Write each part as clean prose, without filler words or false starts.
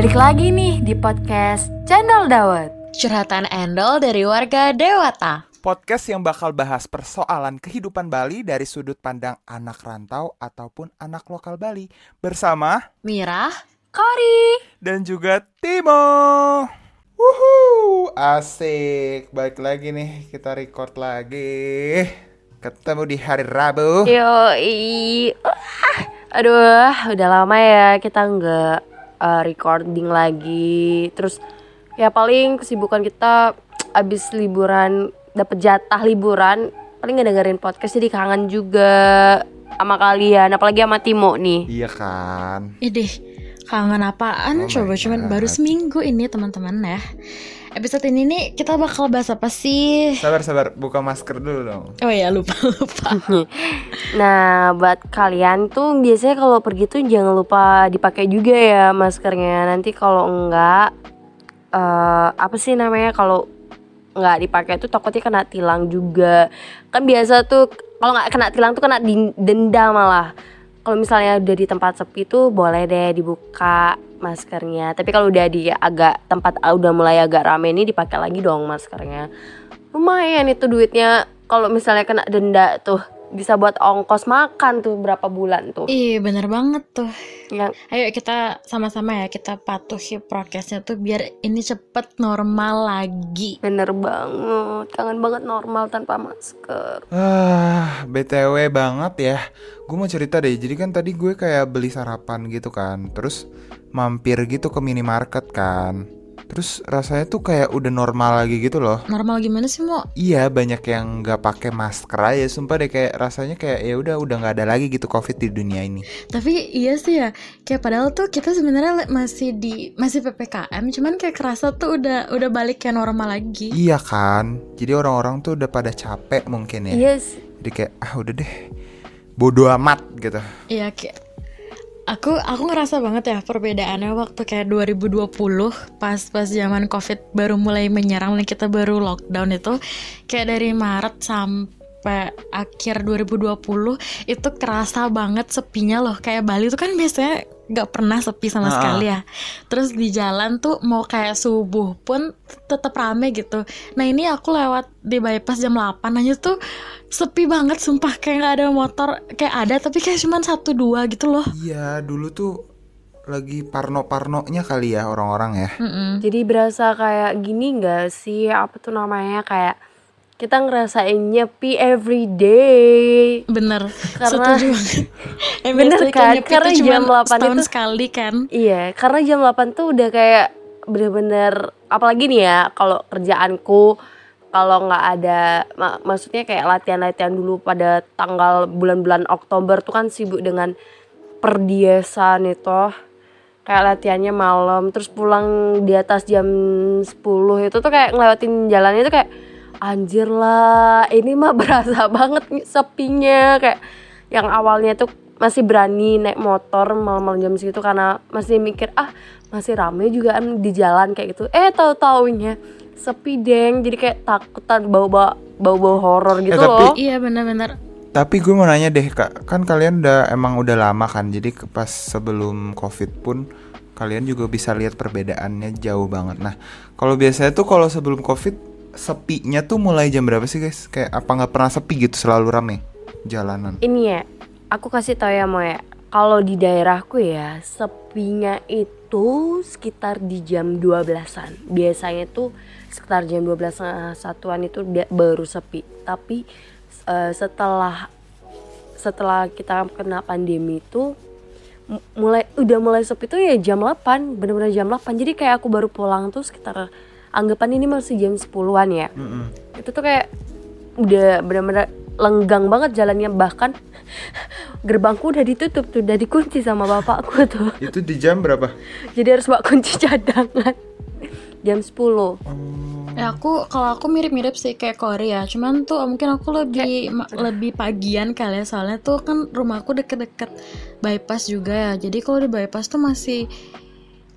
Balik lagi nih di podcast channel Dawet Curhatan Endol dari warga Dewata. Podcast yang bakal bahas persoalan kehidupan Bali dari sudut pandang anak rantau ataupun anak lokal Bali. Bersama Mirah, Kori, dan juga Timo Woohoo. Asik, balik lagi nih, kita record lagi. Ketemu di hari Rabu. Yoi. Aduh, udah lama ya kita nggak recording lagi. Terus ya paling kesibukan kita abis liburan, dapet jatah liburan, paling ngedengerin podcast, jadi kangen juga sama kalian, apalagi sama Timo nih. Iya kan. Idih, kangen apaan? Coba cuman baru seminggu ini teman-teman ya. Episode ini nih kita bakal bahas apa sih? Sabar, buka masker dulu dong. Oh ya, lupa. Nah, buat kalian tuh biasanya kalau pergi tuh jangan lupa dipakai juga ya maskernya. Nanti kalau enggak, kalau enggak dipakai tuh takutnya kena tilang juga. Kan biasa tuh kalau enggak kena tilang tuh kena denda malah. Kalau misalnya udah di tempat sepi tuh boleh deh dibuka maskernya. Tapi kalau udah di agak tempat udah mulai agak rame nih, dipakai lagi dong maskernya. Lumayan itu duitnya kalau misalnya kena denda tuh, bisa buat ongkos makan tuh berapa bulan tuh. Iya benar banget tuh. Ya. Ayo kita sama-sama ya, kita patuhi prokesnya tuh biar ini cepet normal lagi. Bener banget, kangen banget normal tanpa masker. BTW banget ya, gue mau cerita deh. Jadi kan tadi gue kayak beli sarapan gitu kan, terus mampir gitu ke minimarket kan. Terus rasanya tuh kayak udah normal lagi gitu loh. Normal gimana sih, Mo? Iya, banyak yang nggak pakai masker aja. Sumpah deh, kayak rasanya kayak ya udah nggak ada lagi gitu COVID di dunia ini. Tapi iya sih ya, kayak padahal tuh kita sebenarnya masih PPKM, cuman kayak kerasa tuh udah balik kayak normal lagi. Iya kan. Jadi orang-orang tuh udah pada capek mungkin ya. Yes. Jadi kayak udah deh, bodo amat gitu. Iya kayak. Aku ngerasa banget ya perbedaannya waktu kayak 2020 pas zaman COVID baru mulai menyerang dan kita baru lockdown itu, kayak dari Maret sampai akhir 2020 itu kerasa banget sepinya loh. Kayak Bali itu kan biasanya gak pernah sepi sama sekali ya. Terus di jalan tuh mau kayak subuh pun tetap rame gitu. Nah ini aku lewat di bypass jam 8 aja tuh sepi banget sumpah. Kayak gak ada motor, kayak ada tapi kayak cuma 1-2 gitu loh. Iya dulu tuh lagi parno-parnonya kali ya orang-orang ya. Jadi berasa kayak gini gak sih, apa tuh namanya, kayak kita ngerasain nyepi everyday. Bener, karena setuju banget. Bener kan, karena jam 8 itu sekali kan. Iya, karena jam 8 tuh udah kayak bener-bener. Apalagi nih ya, kalau kerjaanku, kalau gak ada maksudnya kayak latihan-latihan dulu pada tanggal bulan-bulan Oktober tuh kan sibuk dengan perdiesan itu. Kayak latihannya malam, terus pulang di atas jam 10. Itu tuh kayak ngelewatin jalannya tuh kayak anjir lah, ini mah berasa banget sepinya. Kayak yang awalnya tuh masih berani naik motor malam-malam jam segitu karena masih mikir masih rame juga di jalan kayak gitu. Tahu-taunya sepi deng, jadi kayak takutan, bau-bau horor gitu loh. Iya benar-benar. Tapi gue mau nanya deh Kak, kan kalian udah lama kan. Jadi pas sebelum COVID pun kalian juga bisa lihat perbedaannya jauh banget. Nah, kalau biasanya tuh kalau sebelum COVID sepinya tuh mulai jam berapa sih guys? Kayak apa gak pernah sepi gitu, selalu rame jalanan? Ini ya, aku kasih tau ya Mo ya, kalau di daerahku ya sepinya itu sekitar di jam 12-an. Biasanya tuh sekitar jam 12 satuan itu baru sepi. Tapi setelah kita kena pandemi itu mulai sepi tuh ya jam 8. Bener-bener jam 8. Jadi kayak aku baru pulang tuh sekitar, anggapan ini masih jam 10-an ya. Itu tuh kayak udah benar-benar lenggang banget jalannya, bahkan gerbangku udah ditutup tuh, udah dikunci sama bapakku tuh. Itu di jam berapa? Jadi harus bawa kunci cadangan. Jam 10. Ya kalau aku mirip-mirip sih kayak Korea, cuman tuh mungkin aku lebih pagian kali ya, soalnya tuh kan rumahku deket-deket bypass juga ya. Jadi kalau di bypass tuh masih,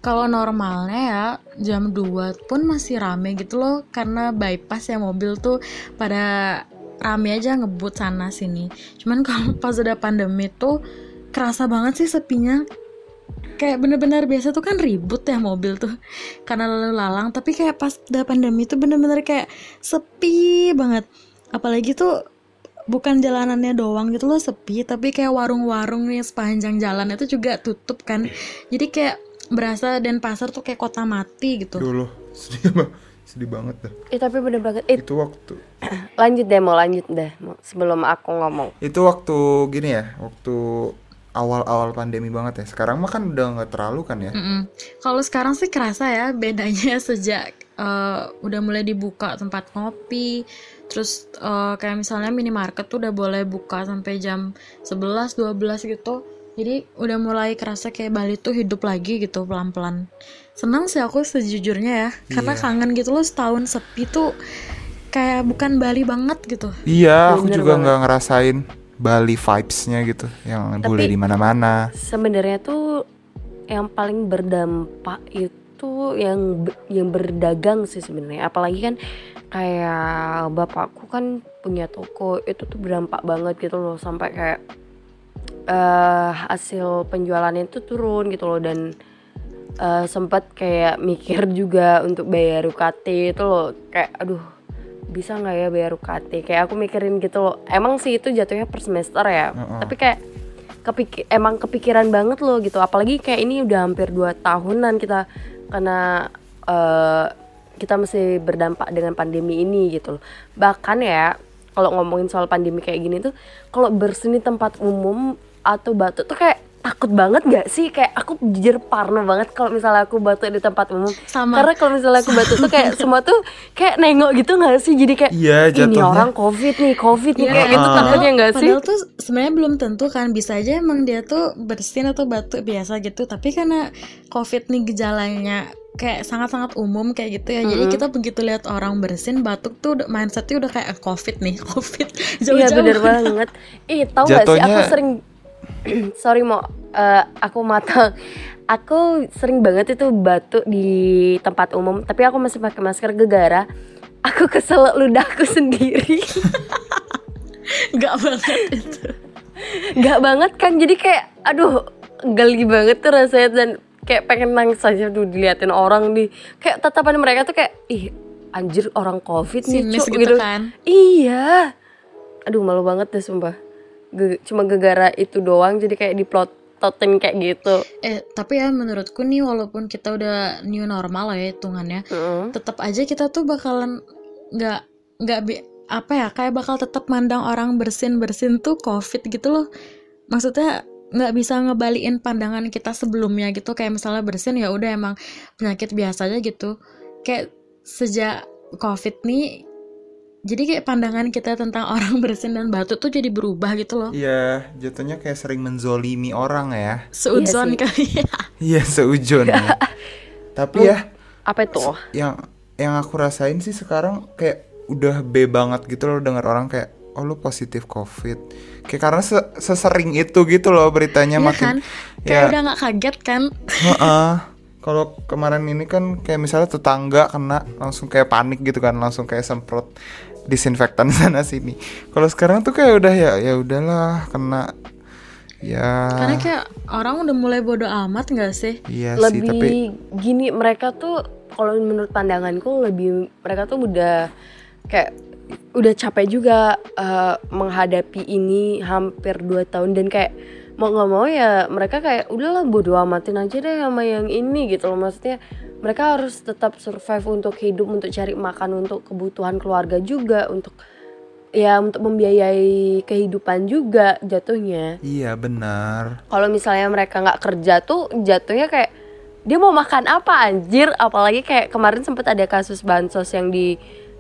kalau normalnya ya jam 2 pun masih rame gitu loh, karena bypass ya mobil tuh pada rame aja ngebut sana sini. Cuman kalau pas udah pandemi tuh kerasa banget sih sepinya. kayak bener-bener biasa tuh kan ribut ya mobil tuh karena lalu lalang, tapi kayak pas udah pandemi tuh bener-bener kayak sepi banget. Apalagi tuh bukan jalanannya doang gitu loh sepi, tapi kayak warung-warung nih sepanjang jalan itu juga tutup kan. Jadi kayak berasa Denpasar tuh kayak kota mati gitu. Duh loh, sedih banget dah. Tapi bener banget itu waktu lanjut deh sebelum aku ngomong. Itu waktu gini ya, waktu awal-awal pandemi banget ya. Sekarang mah kan udah nggak terlalu kan ya. Kalau sekarang sih kerasa ya bedanya sejak udah mulai dibuka tempat ngopi, terus kayak misalnya minimarket tuh udah boleh buka sampai jam 11, 12 gitu. Jadi udah mulai kerasa kayak Bali tuh hidup lagi gitu pelan-pelan. Senang sih aku sejujurnya ya, karena kangen gitu loh setahun sepi tuh kayak bukan Bali banget gitu. Iya, aku juga nggak ngerasain Bali vibes-nya gitu, yang tapi boleh di mana-mana. Sebenarnya tuh yang paling berdampak itu yang berdagang sih sebenarnya. Apalagi kan kayak bapakku kan punya toko, itu tuh berdampak banget gitu loh, sampai kayak hasil penjualannya itu turun gitu loh, dan sempat kayak mikir juga untuk bayar UKT itu loh, kayak aduh bisa nggak ya bayar UKT, kayak aku mikirin gitu loh. Emang sih itu jatuhnya per semester ya, tapi kayak emang kepikiran banget loh gitu. Apalagi kayak ini udah hampir 2 tahunan kita karena kita masih berdampak dengan pandemi ini gitu loh. Bahkan ya kalau ngomongin soal pandemi kayak gini tuh, kalau berseni tempat umum atau batuk tuh kayak takut banget gak sih? Kayak aku jujur parno banget kalau misalnya aku batuk di tempat umum. Sama. Karena kalau misalnya aku batuk tuh kayak semua tuh kayak nengok gitu gak sih? Jadi kayak ini orang covid nih kayak gitu, takutnya gak sih? Padahal tuh sebenarnya belum tentu kan, bisa aja emang dia tuh bersin atau batuk biasa gitu, tapi karena covid nih gejalanya kayak sangat-sangat umum kayak gitu ya. Jadi kita begitu lihat orang bersin batuk tuh mindsetnya udah kayak covid jauh-jauh. Iya bener banget. Tau gak sih aku sering aku sering banget itu batuk di tempat umum, tapi aku masih pakai masker gegara. Aku keselak ludahku sendiri. Gak banget itu. Gak banget kan, jadi kayak aduh geli banget tuh rasanya, dan kayak pengen nangis aja tuh diliatin orang di kayak tatapan mereka tuh kayak ih anjir orang covid nih cuk gitu kan. Iya. Aduh malu banget deh sumpah. Cuma gegara itu doang jadi kayak diplototin kayak gitu. Tapi ya menurutku nih walaupun kita udah new normal lah ya hitungannya, tetap aja kita tuh bakalan kayak bakal tetap mandang orang bersin tuh covid gitu loh. Maksudnya nggak bisa ngebalikin pandangan kita sebelumnya gitu, kayak misalnya bersin ya udah emang penyakit biasa aja gitu. Kayak sejak covid nih jadi kayak pandangan kita tentang orang bersin dan batuk tuh jadi berubah gitu loh. Iya, jatuhnya kayak sering menzolimi orang ya. Seuzon kali ya. Iya, seuzon. Ya. Tapi ya apa itu? Yang aku rasain sih sekarang kayak udah B banget gitu loh denger orang kayak oh lu positif covid. Kayak karena sesering itu gitu loh beritanya ya, makin. Kan? Kayak udah gak kaget kan. Kalau kemarin ini kan kayak misalnya tetangga kena langsung kayak panik gitu kan, langsung kayak semprot disinfektan sana sini. Kalau sekarang tuh kayak udah ya udahlah kena ya. Karena kayak orang udah mulai bodo amat nggak sih? Iya lebih sih, tapi gini mereka tuh kalau menurut pandanganku lebih mereka tuh udah kayak udah capek juga menghadapi ini hampir 2 tahun dan kayak mau nggak mau ya mereka kayak udahlah bodo amatin aja deh sama yang ini gitu loh. Maksudnya mereka harus tetap survive untuk hidup, untuk cari makan, untuk kebutuhan keluarga juga, untuk membiayai kehidupan juga jatuhnya. Iya benar. Kalau misalnya mereka nggak kerja tuh jatuhnya kayak dia mau makan apa anjir. Apalagi kayak kemarin sempet ada kasus bansos yang di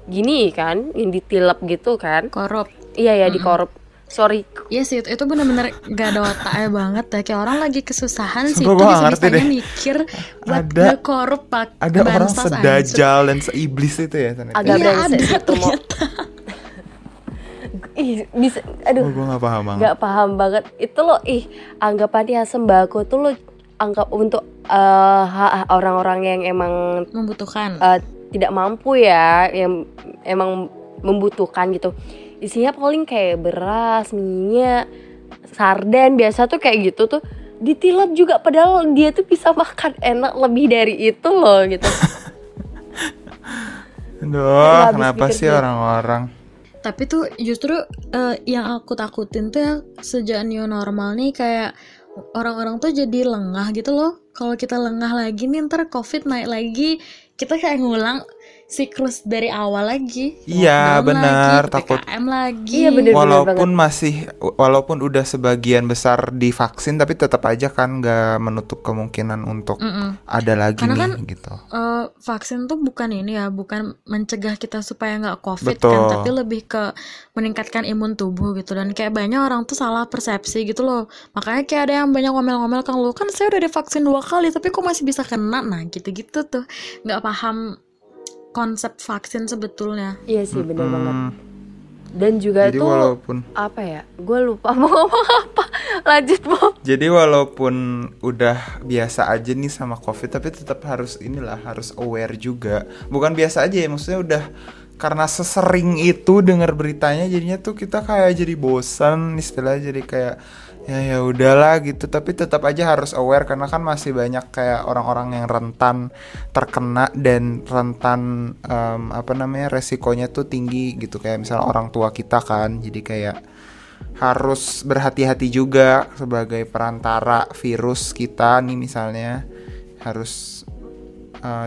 gini kan, yang ditilep gitu kan. Korup. Iya ya dikorup. Sorry. Iya sih itu benar-benar gak ada otaknya banget ya. Kayak orang lagi kesusahan sih itu bisa-bisanya mikir buat ngekorup pak. Ada orang sedajal dan seiblis itu ya. Agak brengsek ya, itu mau. Ih bisa. Aduh. Gue nggak paham banget. Nggak paham banget itu loh. Anggapannya sembako tuh lo anggap untuk orang-orang yang emang membutuhkan, tidak mampu ya, yang emang membutuhkan gitu. Isinya paling kayak beras, minyak, sarden biasa tuh kayak gitu tuh. ditilap juga, padahal dia tuh bisa makan enak lebih dari itu loh gitu. Aduh, kenapa sih orang-orang? Tapi tuh justru yang aku takutin tuh ya, sejak new normal nih kayak orang-orang tuh jadi lengah gitu loh. Kalau kita lengah lagi nih ntar covid naik lagi, kita kayak ngulang siklus dari awal lagi. Iya benar, takut PPKM lagi. Iya, bener, walaupun bener masih, walaupun udah sebagian besar divaksin, tapi tetap aja kan nggak menutup kemungkinan untuk ada lagi. Karena nih kan, gitu. Vaksin tuh bukan ini ya, bukan mencegah kita supaya nggak covid. Betul. Kan, tapi lebih ke meningkatkan imun tubuh gitu. Dan kayak banyak orang tuh salah persepsi gitu loh. Makanya kayak ada yang banyak ngomel-ngomel, kan lu kan saya udah divaksin 2 kali, tapi kok masih bisa kena, nah gitu-gitu tuh nggak paham konsep vaksin sebetulnya. Iya sih, benar banget. Dan juga jadi tuh walaupun, apa ya, gue lupa mau ngomong apa. Lanjut Bob. Jadi walaupun udah biasa aja nih sama covid, tapi tetap harus inilah, harus aware juga. Bukan biasa aja ya, maksudnya udah karena sesering itu dengar beritanya, jadinya tuh kita kayak jadi bosan, istilahnya jadi kayak ya udahlah gitu. Tapi tetap aja harus aware, karena kan masih banyak kayak orang-orang yang rentan terkena dan rentan resikonya tuh tinggi gitu, kayak misalnya orang tua kita kan. Jadi kayak harus berhati-hati juga sebagai perantara virus kita nih, misalnya harus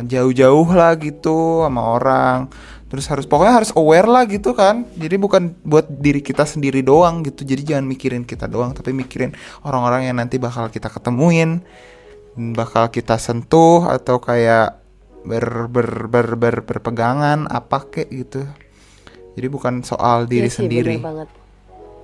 jauh-jauh lah gitu sama orang. Terus pokoknya harus aware lah gitu kan. Jadi bukan buat diri kita sendiri doang gitu. Jadi jangan mikirin kita doang, tapi mikirin orang-orang yang nanti bakal kita ketemuin, bakal kita sentuh, atau kayak berpegangan apa kek gitu. Jadi bukan soal diri sendiri. Bener banget.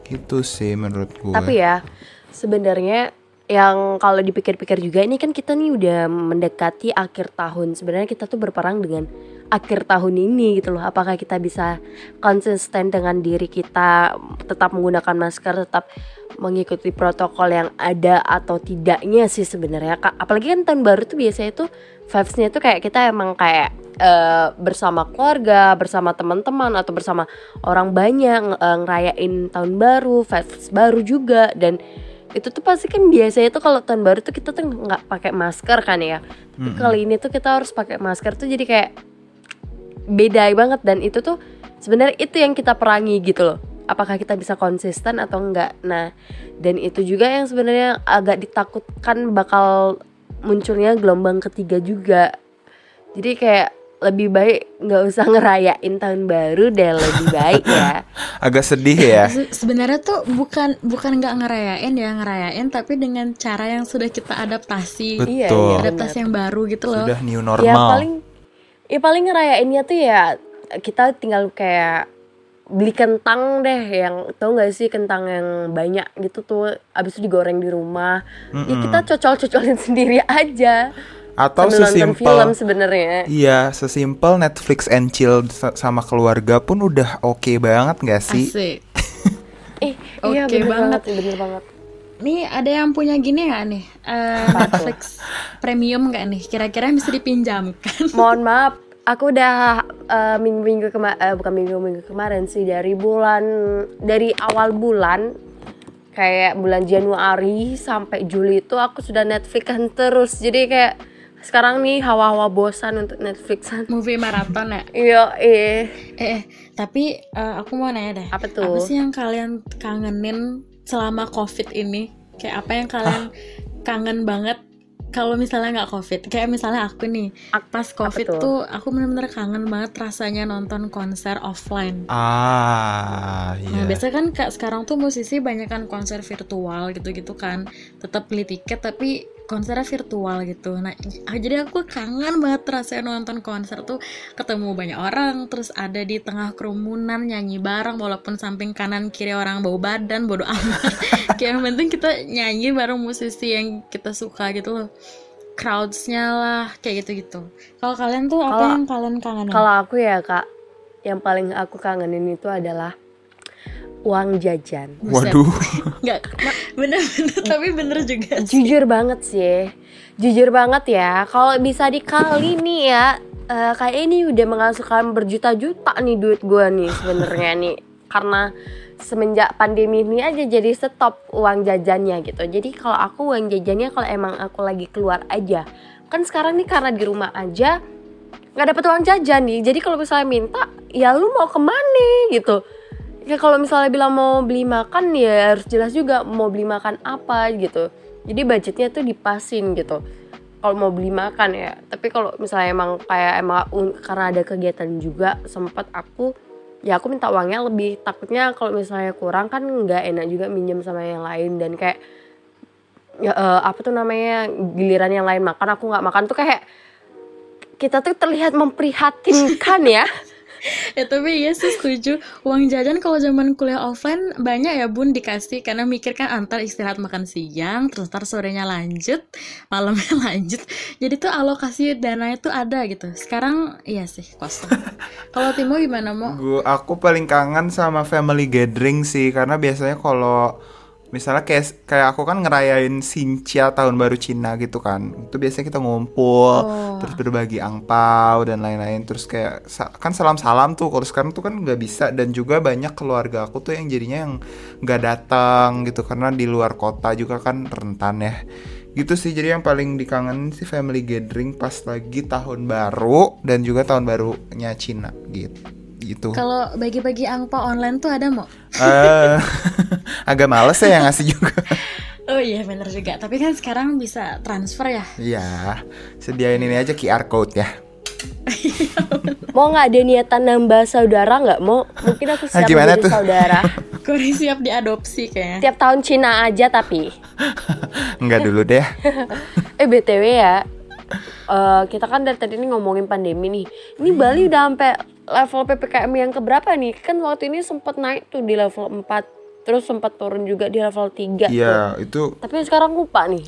Gitu sih menurut gue. Tapi ya sebenarnya yang kalau dipikir-pikir juga ini kan kita nih udah mendekati akhir tahun. Sebenarnya kita tuh berperang dengan akhir tahun ini gitu loh. Apakah kita bisa konsisten dengan diri kita, tetap menggunakan masker, tetap mengikuti protokol yang ada atau tidaknya sih sebenarnya. Apalagi kan tahun baru tuh biasanya tuh vibes-nya tuh kayak kita emang kayak bersama keluarga, bersama teman-teman, atau bersama orang banyak, ngerayain tahun baru, vibes baru juga. Dan itu tuh pasti kan biasanya tuh kalau tahun baru tuh kita tuh nggak pakai masker kan ya. Tapi kali ini tuh kita harus pakai masker tuh, jadi kayak beda banget. Dan itu tuh sebenarnya itu yang kita perangi gitu loh. Apakah kita bisa konsisten atau enggak. Nah, dan itu juga yang sebenarnya agak ditakutkan bakal munculnya gelombang ketiga juga. Jadi kayak lebih baik nggak usah ngerayain tahun baru deh, lebih baik ya. Agak sedih ya. Sebenarnya tuh bukan nggak ngerayain, tapi dengan cara yang sudah kita adaptasi. Betul. Iya, adaptasi yang baru gitu loh. Sudah new normal. Ya paling ngerayainnya tuh ya kita tinggal kayak beli kentang deh, yang tau nggak sih kentang yang banyak gitu tuh, abis itu digoreng di rumah. Ya kita cocol-cocolin sendiri aja. Atau sesimpel sebenarnya. Iya, sesimpel Netflix and chill sama keluarga pun udah oke banget enggak sih? Asik. Iya, bener banget. Nih, ada yang punya gini enggak nih? Netflix premium enggak nih? Kira-kira bisa dipinjamkan. Mohon maaf, aku udah bukan minggu kemarin sih, dari awal bulan kayak bulan Januari sampai Juli itu aku sudah Netflix-an terus. Jadi kayak sekarang nih hawa-hawa bosan untuk Netflixan. Movie maraton ya? Iya. Tapi aku mau nanya deh. Apa tuh? Apa sih yang kalian kangenin selama covid ini? Kayak apa yang kalian kangen banget kalau misalnya gak covid? Kayak misalnya aku nih, pas covid tuh aku benar-benar kangen banget rasanya nonton konser offline. Nah, biasanya kan sekarang tuh musisi banyak kan konser virtual gitu-gitu kan. Tetap beli tiket tapi konsernya virtual gitu. Nah, jadi aku kangen banget rasanya nonton konser tuh, ketemu banyak orang, terus ada di tengah kerumunan, nyanyi bareng, walaupun samping kanan kiri orang bau badan, bodo amat. Kayak yang penting kita nyanyi bareng musisi yang kita suka gitu loh. Crowds-nya lah, kayak gitu-gitu. Kalau kalian tuh apa yang kalian kangenin? Kalau aku ya, Kak, yang paling aku kangenin itu adalah uang jajan. Waduh. Enggak, bener-bener, tapi bener juga sih. Jujur banget ya. Kalau bisa dikali nih ya, kayaknya ini udah menghasilkan berjuta-juta nih duit gue nih sebenarnya nih. Karena semenjak pandemi ini aja jadi stop uang jajannya gitu. Jadi kalau aku uang jajannya kalau emang aku lagi keluar aja. Kan sekarang nih karena di rumah aja nggak dapat uang jajan nih. Jadi kalau misalnya minta, ya lu mau kemana gitu. Ya kalau misalnya bilang mau beli makan ya harus jelas juga mau beli makan apa gitu. Jadi budgetnya tuh dipasin gitu. Kalau mau beli makan ya. Tapi kalau misalnya emang kayak emang karena ada kegiatan juga sempat aku minta uangnya lebih. Takutnya kalau misalnya kurang kan nggak enak juga minjem sama yang lain dan kayak giliran yang lain makan aku nggak makan tuh kayak kita tuh terlihat memprihatinkan ya. Ya tapi iya sih setuju. Uang jajan kalau zaman kuliah offline banyak ya bun dikasih, karena mikir kan antar istirahat makan siang terus ntar sorenya lanjut, malamnya lanjut, jadi tuh alokasi dananya tuh ada gitu. Sekarang iya sih kosong. Kalau Timo gimana Mo? Aku paling kangen sama family gathering sih, karena biasanya kalau misalnya kayak aku kan ngerayain Sincia tahun baru Cina gitu kan. Itu biasanya kita ngumpul, terus berbagi angpau dan lain-lain. Terus kayak kan salam-salam tuh. Kalau sekarang tuh kan gak bisa. Dan juga banyak keluarga aku tuh yang jadinya yang gak datang gitu, karena di luar kota juga kan rentan ya. Gitu sih, jadi yang paling dikangenin sih family gathering pas lagi tahun baru dan juga tahun barunya Cina gitu. Kalau bagi-bagi angpau online tuh ada Mo? Agak males ya yang ngasih juga. Oh iya benar juga, tapi kan sekarang bisa transfer ya. Iya, sediain ini aja QR code ya. Mau gak ada niatan nambah saudara gak Mo? Mungkin aku siap menjadi saudara. Kori siap diadopsi kayaknya. Tiap tahun Cina aja tapi enggak dulu deh. BTW ya, kita kan dari tadi nih ngomongin pandemi nih. Ini Bali udah sampai level PPKM yang keberapa nih? Kan waktu ini sempat naik tuh di level 4, terus sempat turun juga di level 3. Iya, itu. Tapi sekarang lupa nih.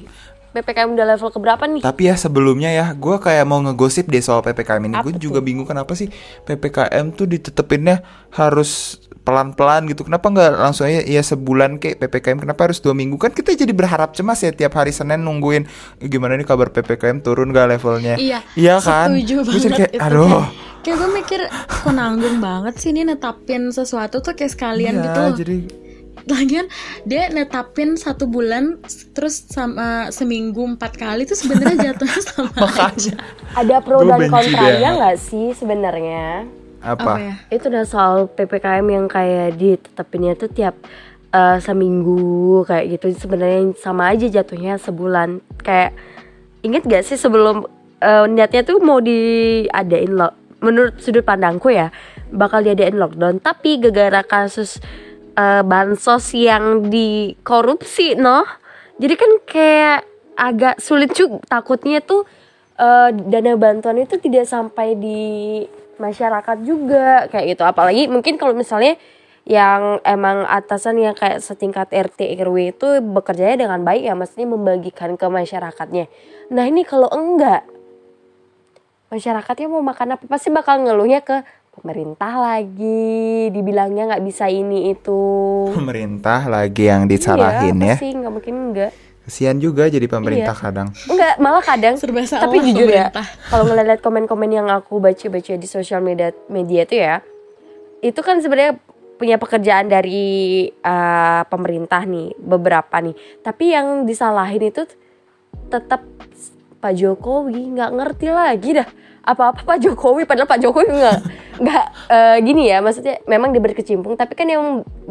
PPKM udah level keberapa nih? Tapi ya sebelumnya ya, gue kayak mau ngegosip deh soal PPKM ini. Gue juga bingung kenapa sih PPKM tuh ditetepinnya harus pelan-pelan gitu. Kenapa nggak langsung aja ya sebulan kayak PPKM, kenapa harus 2 minggu? Kan kita jadi berharap cemas ya tiap hari Senin nungguin gimana nih kabar PPKM turun gak levelnya. Iya kan? Setuju banget kayak, itu aduh. Kayak gue mikir kok nanggung banget sih ini netapin sesuatu tuh kayak sekalian gitu loh. Jadi lagian dia netapin 1 bulan terus sama seminggu 4 kali tuh sebenarnya jatuhnya sama aja. Ada pro dan kontranya nggak sih sebenarnya? Apa? Ya? Itu udah soal PPKM yang kayak ditetapinnya tuh tiap seminggu kayak gitu, sebenarnya sama aja jatuhnya sebulan. Kayak inget gak sih sebelum niatnya tuh mau diadain menurut sudut pandangku ya bakal diadain lockdown, tapi gara-gara kasus bansos yang dikorupsi jadi kan kayak agak sulit juga, takutnya tuh dana bantuan itu tidak sampai di masyarakat juga kayak gitu. Apalagi mungkin kalau misalnya yang emang atasan yang kayak setingkat RT RW itu bekerjanya dengan baik ya, maksudnya membagikan ke masyarakatnya. Nah ini kalau enggak, masyarakatnya mau makan apa pasti bakal ngeluhnya ke pemerintah lagi, dibilangnya nggak bisa ini itu. Pemerintah lagi yang disalahin ya? Iya pasti, nggak mungkin enggak. Kasian juga jadi pemerintah kadang. Enggak, malah kadang. Serba salah. Tapi jujur pemerintah. Ya, kalau ngeliat komen-komen yang aku baca-baca di sosial media tuh ya, itu kan sebenarnya punya pekerjaan dari pemerintah nih, beberapa nih. Tapi yang disalahin itu tetap Pak Jokowi, nggak ngerti lagi dah apa-apa Pak Jokowi. Padahal Pak Jokowi nggak gini ya, maksudnya memang dia berkecimpung, tapi kan yang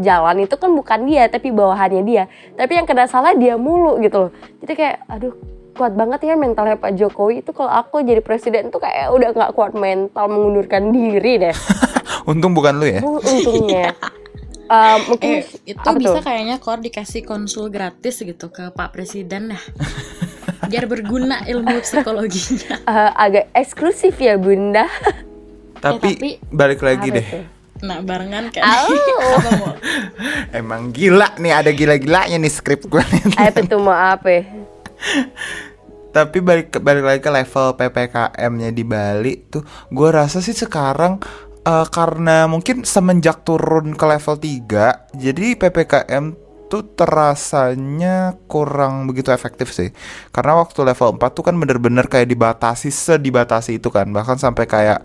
jalan itu kan bukan dia, tapi bawahannya dia, tapi yang kena salah dia mulu gitu loh. Jadi kayak aduh, kuat banget ya mentalnya Pak Jokowi itu. Kalau aku jadi presiden tuh kayak udah nggak kuat mental mengundurkan diri deh. Untung bukan lu ya. Untungnya. Mungkin itu bisa kayaknya Kor dikasih konsul gratis gitu ke Pak Presiden lah. Biar berguna ilmu psikologinya. Agak eksklusif ya bunda. Tapi balik lagi deh tuh? Nah barengan kan. Emang gila nih, ada gila-gilanya nih skrip gue nih. Apa tuh mau apa? Tapi balik lagi ke level PPKM-nya di Bali tuh, gue rasa sih sekarang karena mungkin semenjak turun ke level 3, jadi PPKM itu terasanya kurang begitu efektif sih. Karena waktu level 4 tuh kan bener-bener kayak dibatasi, sedibatasi itu kan. Bahkan sampai kayak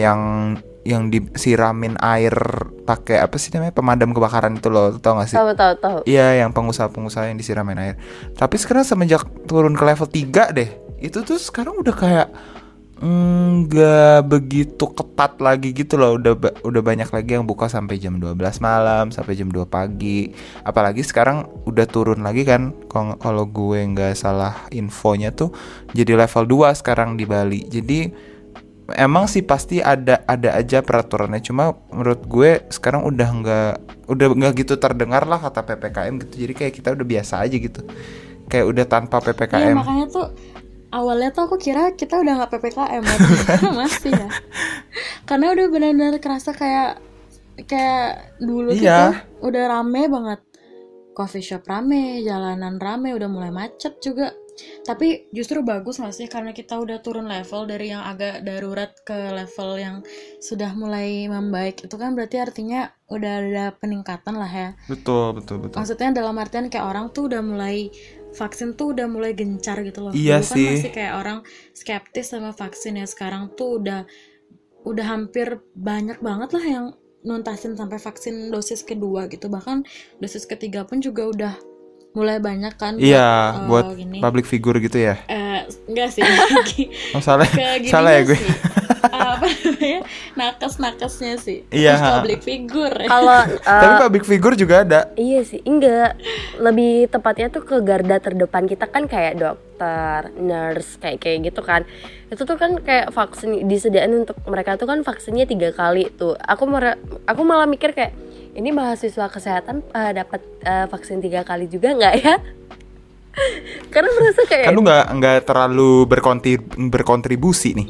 yang yang disiramin air pakai apa sih namanya, pemadam kebakaran itu loh, tau gak sih? Tahu. Iya, yang pengusaha-pengusaha yang disiramin air. Tapi sekarang semenjak turun ke level 3 deh, itu tuh sekarang udah kayak nggak begitu ketat lagi gitu loh. Udah banyak lagi yang buka sampai jam 12 malam, sampai jam 2 pagi. Apalagi sekarang udah turun lagi kan, kalau gue nggak salah infonya tuh jadi level 2 sekarang di Bali. Jadi emang sih pasti ada aja peraturannya, cuma menurut gue sekarang udah nggak gitu terdengar lah kata PPKM gitu. Jadi kayak kita udah biasa aja gitu, kayak udah tanpa PPKM. Iya, makanya tuh awalnya tuh aku kira kita udah nggak PPKM masih ya, karena udah benar-benar kerasa kayak dulu iya. Gitu udah rame banget, coffee shop rame, jalanan rame, udah mulai macet juga. Tapi justru bagus nggak sih, karena kita udah turun level dari yang agak darurat ke level yang sudah mulai membaik. Itu kan berarti artinya udah ada peningkatan lah ya. Betul. Maksudnya dalam artian kayak orang tuh udah mulai, vaksin tuh udah mulai gencar gitu loh. Iya dulu sih. Kan masih kayak orang skeptis sama vaksin ya, sekarang tuh udah hampir banyak banget lah yang nuntasin sampai vaksin dosis kedua gitu. Bahkan dosis ketiga pun juga udah mulai banyak kan. Iya, buat public figure gitu ya. Enggak sih. Oh, salah ya gue. Apa namanya? Nakes-nakesnya sih. Iya. Terus public figure. Kalau tapi public figure juga ada. Iya sih. Enggak. Lebih tepatnya tuh ke garda terdepan kita kan, kayak dokter, nurse, kayak gitu kan. Itu tuh kan kayak vaksin disediain untuk mereka tuh kan, vaksinnya 3 kali tuh. Aku malah mikir kayak ini mahasiswa kesehatan dapat vaksin 3 kali juga nggak ya? Karena merasa kayak kan lu nggak terlalu berkontribusi nih.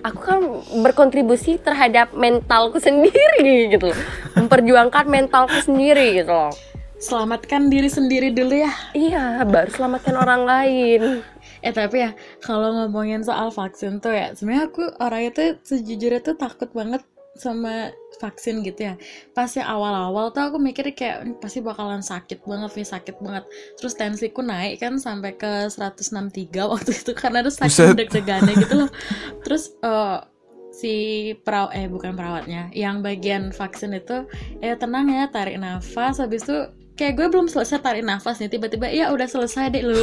Aku kan berkontribusi terhadap mentalku sendiri gitu, memperjuangkan mentalku sendiri gitu. Selamatkan diri sendiri dulu ya. Iya, baru selamatkan orang lain. Tapi ya kalau ngomongin soal vaksin tuh ya, sebenarnya aku orangnya tuh sejujurnya tuh takut banget sama vaksin gitu ya. Pas yang awal-awal tuh aku mikir kayak pasti bakalan sakit banget. Terus tensiku naik kan sampai ke 163 waktu itu, karena ada sakit deg-degannya gitu loh. Terus si bukan perawatnya yang bagian vaksin itu, tenang ya, tarik nafas. Habis itu kayak gue belum selesai tarik nafas nih, tiba-tiba ya udah selesai deh lu.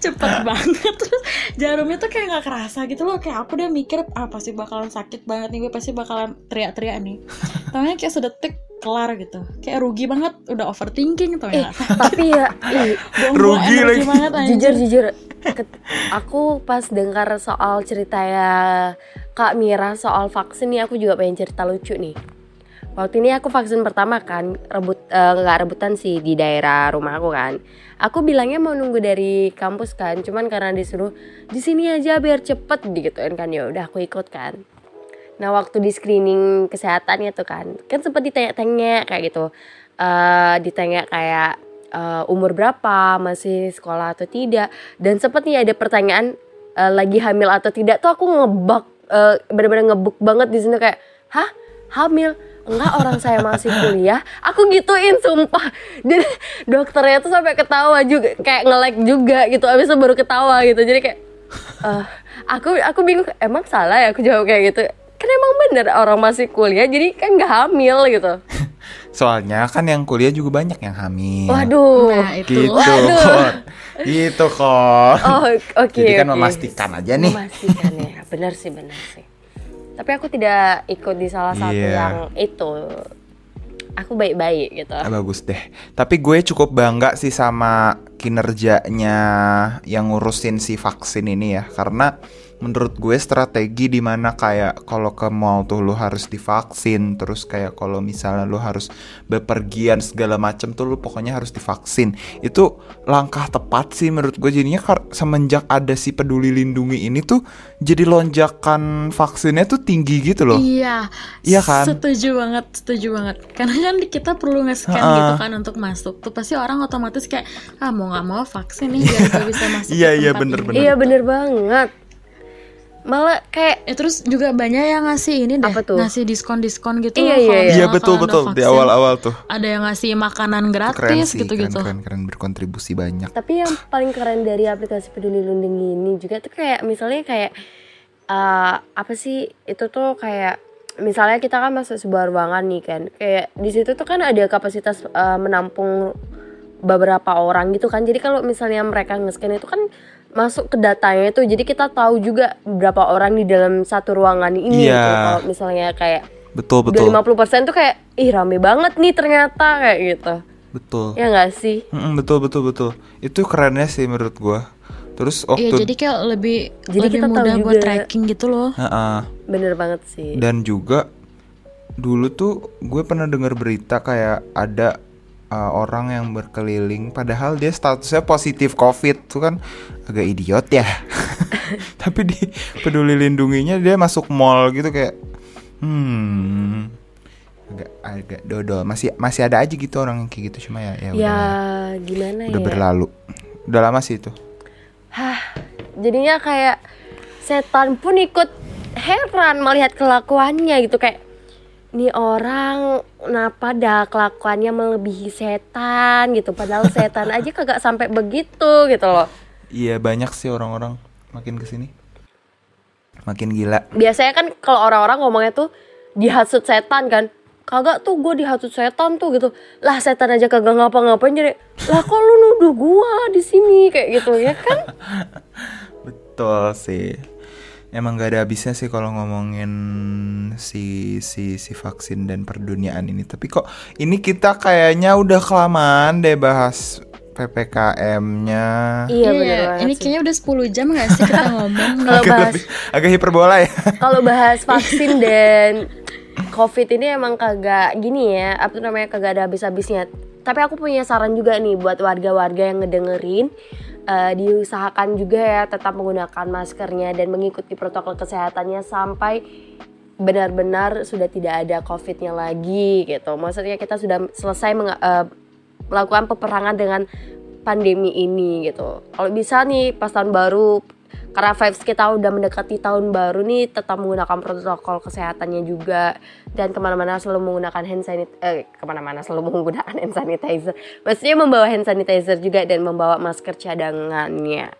Cepet banget. Terus jarumnya tuh kayak gak kerasa gitu loh. Kayak aku udah mikir pasti bakalan sakit banget nih, gue pasti bakalan teriak-teriak nih. Taunya kayak sedetik kelar gitu. Kayak rugi banget, udah overthinking taunya. Tapi ya rugi lagi banget, jujur aku pas dengar soal cerita ya Kak Mirah soal vaksin nih, aku juga pengen cerita lucu nih. Waktu ini aku vaksin pertama kan, nggak rebutan sih di daerah rumah aku kan. Aku bilangnya mau nunggu dari kampus kan, cuman karena disuruh di sini aja biar cepet digituin kan, ya udah aku ikut kan. Nah waktu di screening kesehatannya tuh kan sempat ditanya-tanya kayak gitu, ditanya kayak umur berapa, masih sekolah atau tidak, dan sempat nih ada pertanyaan lagi hamil atau tidak tuh aku ngebak, benar-benar ngebuk banget di sini kayak, hah hamil? Enggak, orang saya masih kuliah. Aku gituin sumpah. Jadi dokternya tuh sampai ketawa juga, kayak nge-like juga gitu. Abis itu baru ketawa gitu. Jadi kayak aku bingung, emang salah ya aku jawab kayak gitu. Kan emang bener orang masih kuliah, jadi kan enggak hamil gitu. Soalnya kan yang kuliah juga banyak yang hamil. Waduh. Nah, itu. Gitu. Waduh. Gitu kok. Oh, oke. Jadi kan memastikan aja nih. Memastikan ya. Benar sih. Tapi aku tidak ikut di salah satu yang itu. Aku baik-baik gitu. Bagus deh. Tapi gue cukup bangga sih sama kinerjanya yang ngurusin si vaksin ini ya. Karena menurut gue strategi dimana kayak kalau ke mall tuh lu harus divaksin. Terus kayak kalau misalnya lu harus bepergian segala macam tuh lu pokoknya harus divaksin. Itu langkah tepat sih menurut gue. Jadinya semenjak ada si Peduli Lindungi ini tuh, jadi lonjakan vaksinnya tuh tinggi gitu loh. Iya kan? Setuju banget. Karena kan kita perlu nge-scan gitu kan untuk masuk. Tuh pasti orang otomatis kayak mau gak mau vaksin nih biar gue bisa masuk ke tempat bener. Iya bener banget. Malah kayak terus juga banyak yang ngasih ini deh, ngasih diskon gitu. Iya betul di awal-awal tuh. Ada yang ngasih makanan gratis sih, gitu-gitu. Keren berkontribusi banyak. Tapi yang paling keren dari aplikasi Peduli Lindungi ini juga tuh kayak misalnya kayak apa sih itu tuh kayak misalnya kita kan masuk sebuah ruangan nih kan, kayak di situ tuh kan ada kapasitas menampung beberapa orang gitu kan. Jadi kalau misalnya mereka nge-scan itu kan masuk ke datanya itu, jadi kita tahu juga berapa orang di dalam satu ruangan ini yeah. Gitu. Kalau misalnya kayak betul. 50% tuh kayak ih rame banget nih ternyata kayak gitu. Betul. Ya enggak sih? Betul. Itu kerennya sih menurut gua. Terus waktu iya, jadi kayak lebih kita mudah tahu buat juga tracking gitu loh. Heeh. Bener banget sih. Dan juga dulu tuh gue pernah dengar berita kayak ada orang yang berkeliling padahal dia statusnya positif COVID. Itu kan agak idiot ya. Tapi di Peduli Lindunginya dia masuk mall gitu kayak agak dodol. Masih ada aja gitu orang yang kayak gitu, cuma ya udah, gimana udah ya? Udah berlalu. Udah lama sih itu. Hah, jadinya kayak setan pun ikut heran melihat kelakuannya gitu kayak nih orang kenapa dah kelakuannya melebihi setan gitu. Padahal setan aja kagak sampai begitu gitu loh. Iya banyak sih orang-orang makin kesini makin gila. Biasanya kan kalau orang-orang ngomongnya tuh dihasut setan kan. Kagak tuh gue dihasut setan tuh gitu. Lah setan aja kagak ngapa-ngapain jadi lah kok lu nuduh gue di sini kayak gitu ya kan. Betul sih. Emang gak ada habisnya sih kalau ngomongin si vaksin dan perduniaan ini. Tapi kok ini kita kayaknya udah kelamaan deh bahas PPKM-nya. Iya bener banget. Ini kayaknya udah 10 jam gak sih kita ngomong. Kalau bahas agak hiperbola ya. Kalau bahas vaksin dan COVID ini emang kagak gini ya, apa namanya, kagak ada habis-habisnya. Tapi aku punya saran juga nih buat warga-warga yang ngedengerin. Diusahakan juga ya tetap menggunakan maskernya dan mengikuti protokol kesehatannya sampai benar-benar sudah tidak ada COVID-nya lagi gitu. Maksudnya kita sudah selesai melakukan peperangan dengan pandemi ini gitu. Kalau bisa nih pas tahun baru, karena vibes kita udah mendekati tahun baru nih, tetap menggunakan protokol kesehatannya juga. Dan kemana-mana selalu menggunakan hand sanitizer. Maksudnya membawa hand sanitizer juga dan membawa masker cadangannya.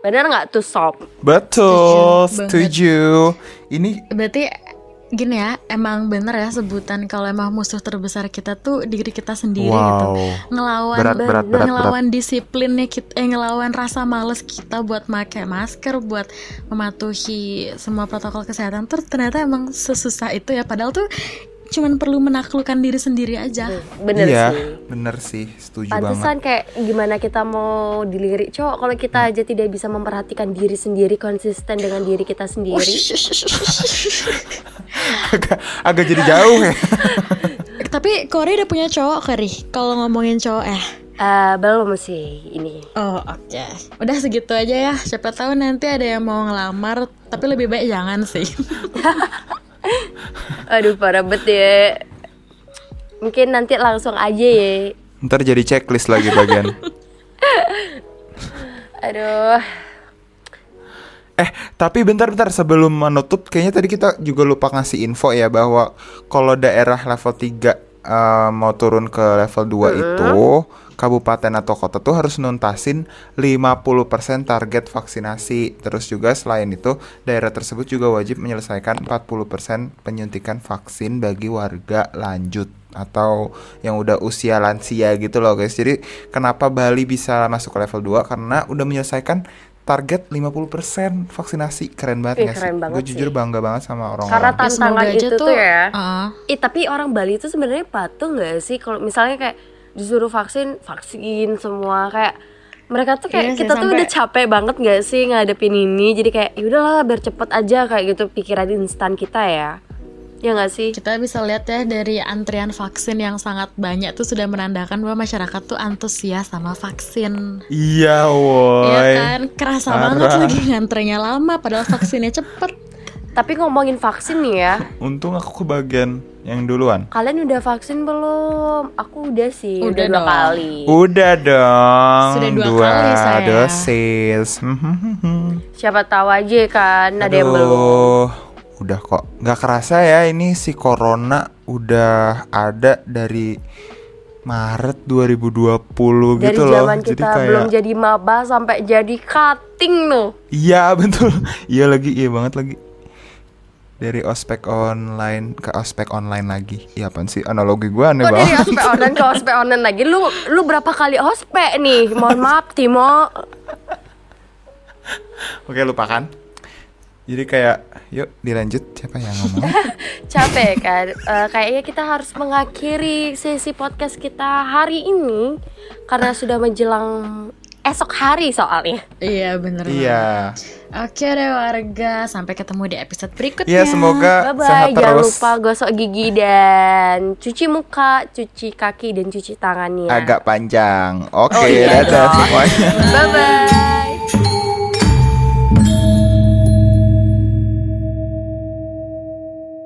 Benar gak tuh Sob? Betul, setuju. Ini berarti gini ya, emang bener ya sebutan kalau emang musuh terbesar kita tuh diri kita sendiri gitu. Ngelawan disiplinnya kita, ngelawan rasa males kita buat pakai masker, buat mematuhi semua protokol kesehatan tuh ternyata emang sesusah itu ya. Padahal tuh cuman perlu menaklukkan diri sendiri aja. Bener iya, sih. Bener sih, setuju pantesan banget. Pantesan kayak gimana kita mau dilirik cowok kalau kita aja tidak bisa memperhatikan diri sendiri, konsisten dengan diri kita sendiri. agak jadi jauh ya. Tapi Kori udah punya cowok Kori. Kalau ngomongin cowok belum sih ini. Oh oke okay. Udah segitu aja ya. Siapa tahu nanti ada yang mau ngelamar. Tapi lebih baik jangan sih. Aduh parah bet ya. Mungkin nanti langsung aja ya. Ntar jadi checklist lagi bagian. Aduh. Tapi bentar sebelum menutup, kayaknya tadi kita juga lupa ngasih info ya, bahwa kalau daerah level 3 mau turun ke level 2 itu kabupaten atau kota tuh harus nuntasin 50% target vaksinasi. Terus juga selain itu, daerah tersebut juga wajib menyelesaikan 40% penyuntikan vaksin bagi warga lanjut atau yang udah usia lansia gitu loh guys. Jadi kenapa Bali bisa masuk ke level 2? Karena udah menyelesaikan target 50% vaksinasi. Keren banget ya. Gue jujur bangga banget sama orang-orang. Karena tantangan itu tuh ya. Tapi orang Bali itu sebenarnya patuh enggak sih kalau misalnya kayak disuruh vaksin semua, kayak mereka tuh kayak kita tuh udah capek banget enggak sih ngadepin ini. Jadi kayak ya udahlah biar cepet aja kayak gitu pikiran instan kita ya. Ya nggak sih? Kita bisa lihat ya dari antrian vaksin yang sangat banyak tuh sudah menandakan bahwa masyarakat tuh antusias sama vaksin. Iya woy. Iya kan? Kerasa banget lagi ngantrinya lama padahal vaksinnya cepet. Tapi ngomongin vaksin nih ya, untung aku kebagian yang duluan. Kalian udah vaksin belum? Aku udah sih, udah 2 kali. Udah dong. Sudah 2 kali saya. 2 dosis. Siapa tahu aja kan ada yang belum. Udah kok, gak kerasa ya ini si corona udah ada dari Maret 2020 dari gitu loh. Dari zaman kita kayak belum jadi maba sampai jadi cutting loh. Iya betul, iya banget lagi. Dari ospek online ke ospek online lagi. Iya apaan sih analogi gue aneh banget. Dari ospek online ke ospek online lagi. Lu berapa kali ospek nih? Mohon maaf Timo. Oke lupakan. Jadi kayak yuk dilanjut. Siapa yang ngomong? Capek kan. Kayaknya kita harus mengakhiri sesi podcast kita hari ini karena sudah menjelang esok hari soalnya. Iya bener. Iya. Oke deh warga, sampai ketemu di episode berikutnya. Iya semoga bye-bye. Sehat terus. Jangan lupa gosok gigi dan cuci muka, cuci kaki dan cuci tangannya. Agak panjang. Oke, dadah semuanya. Bye bye.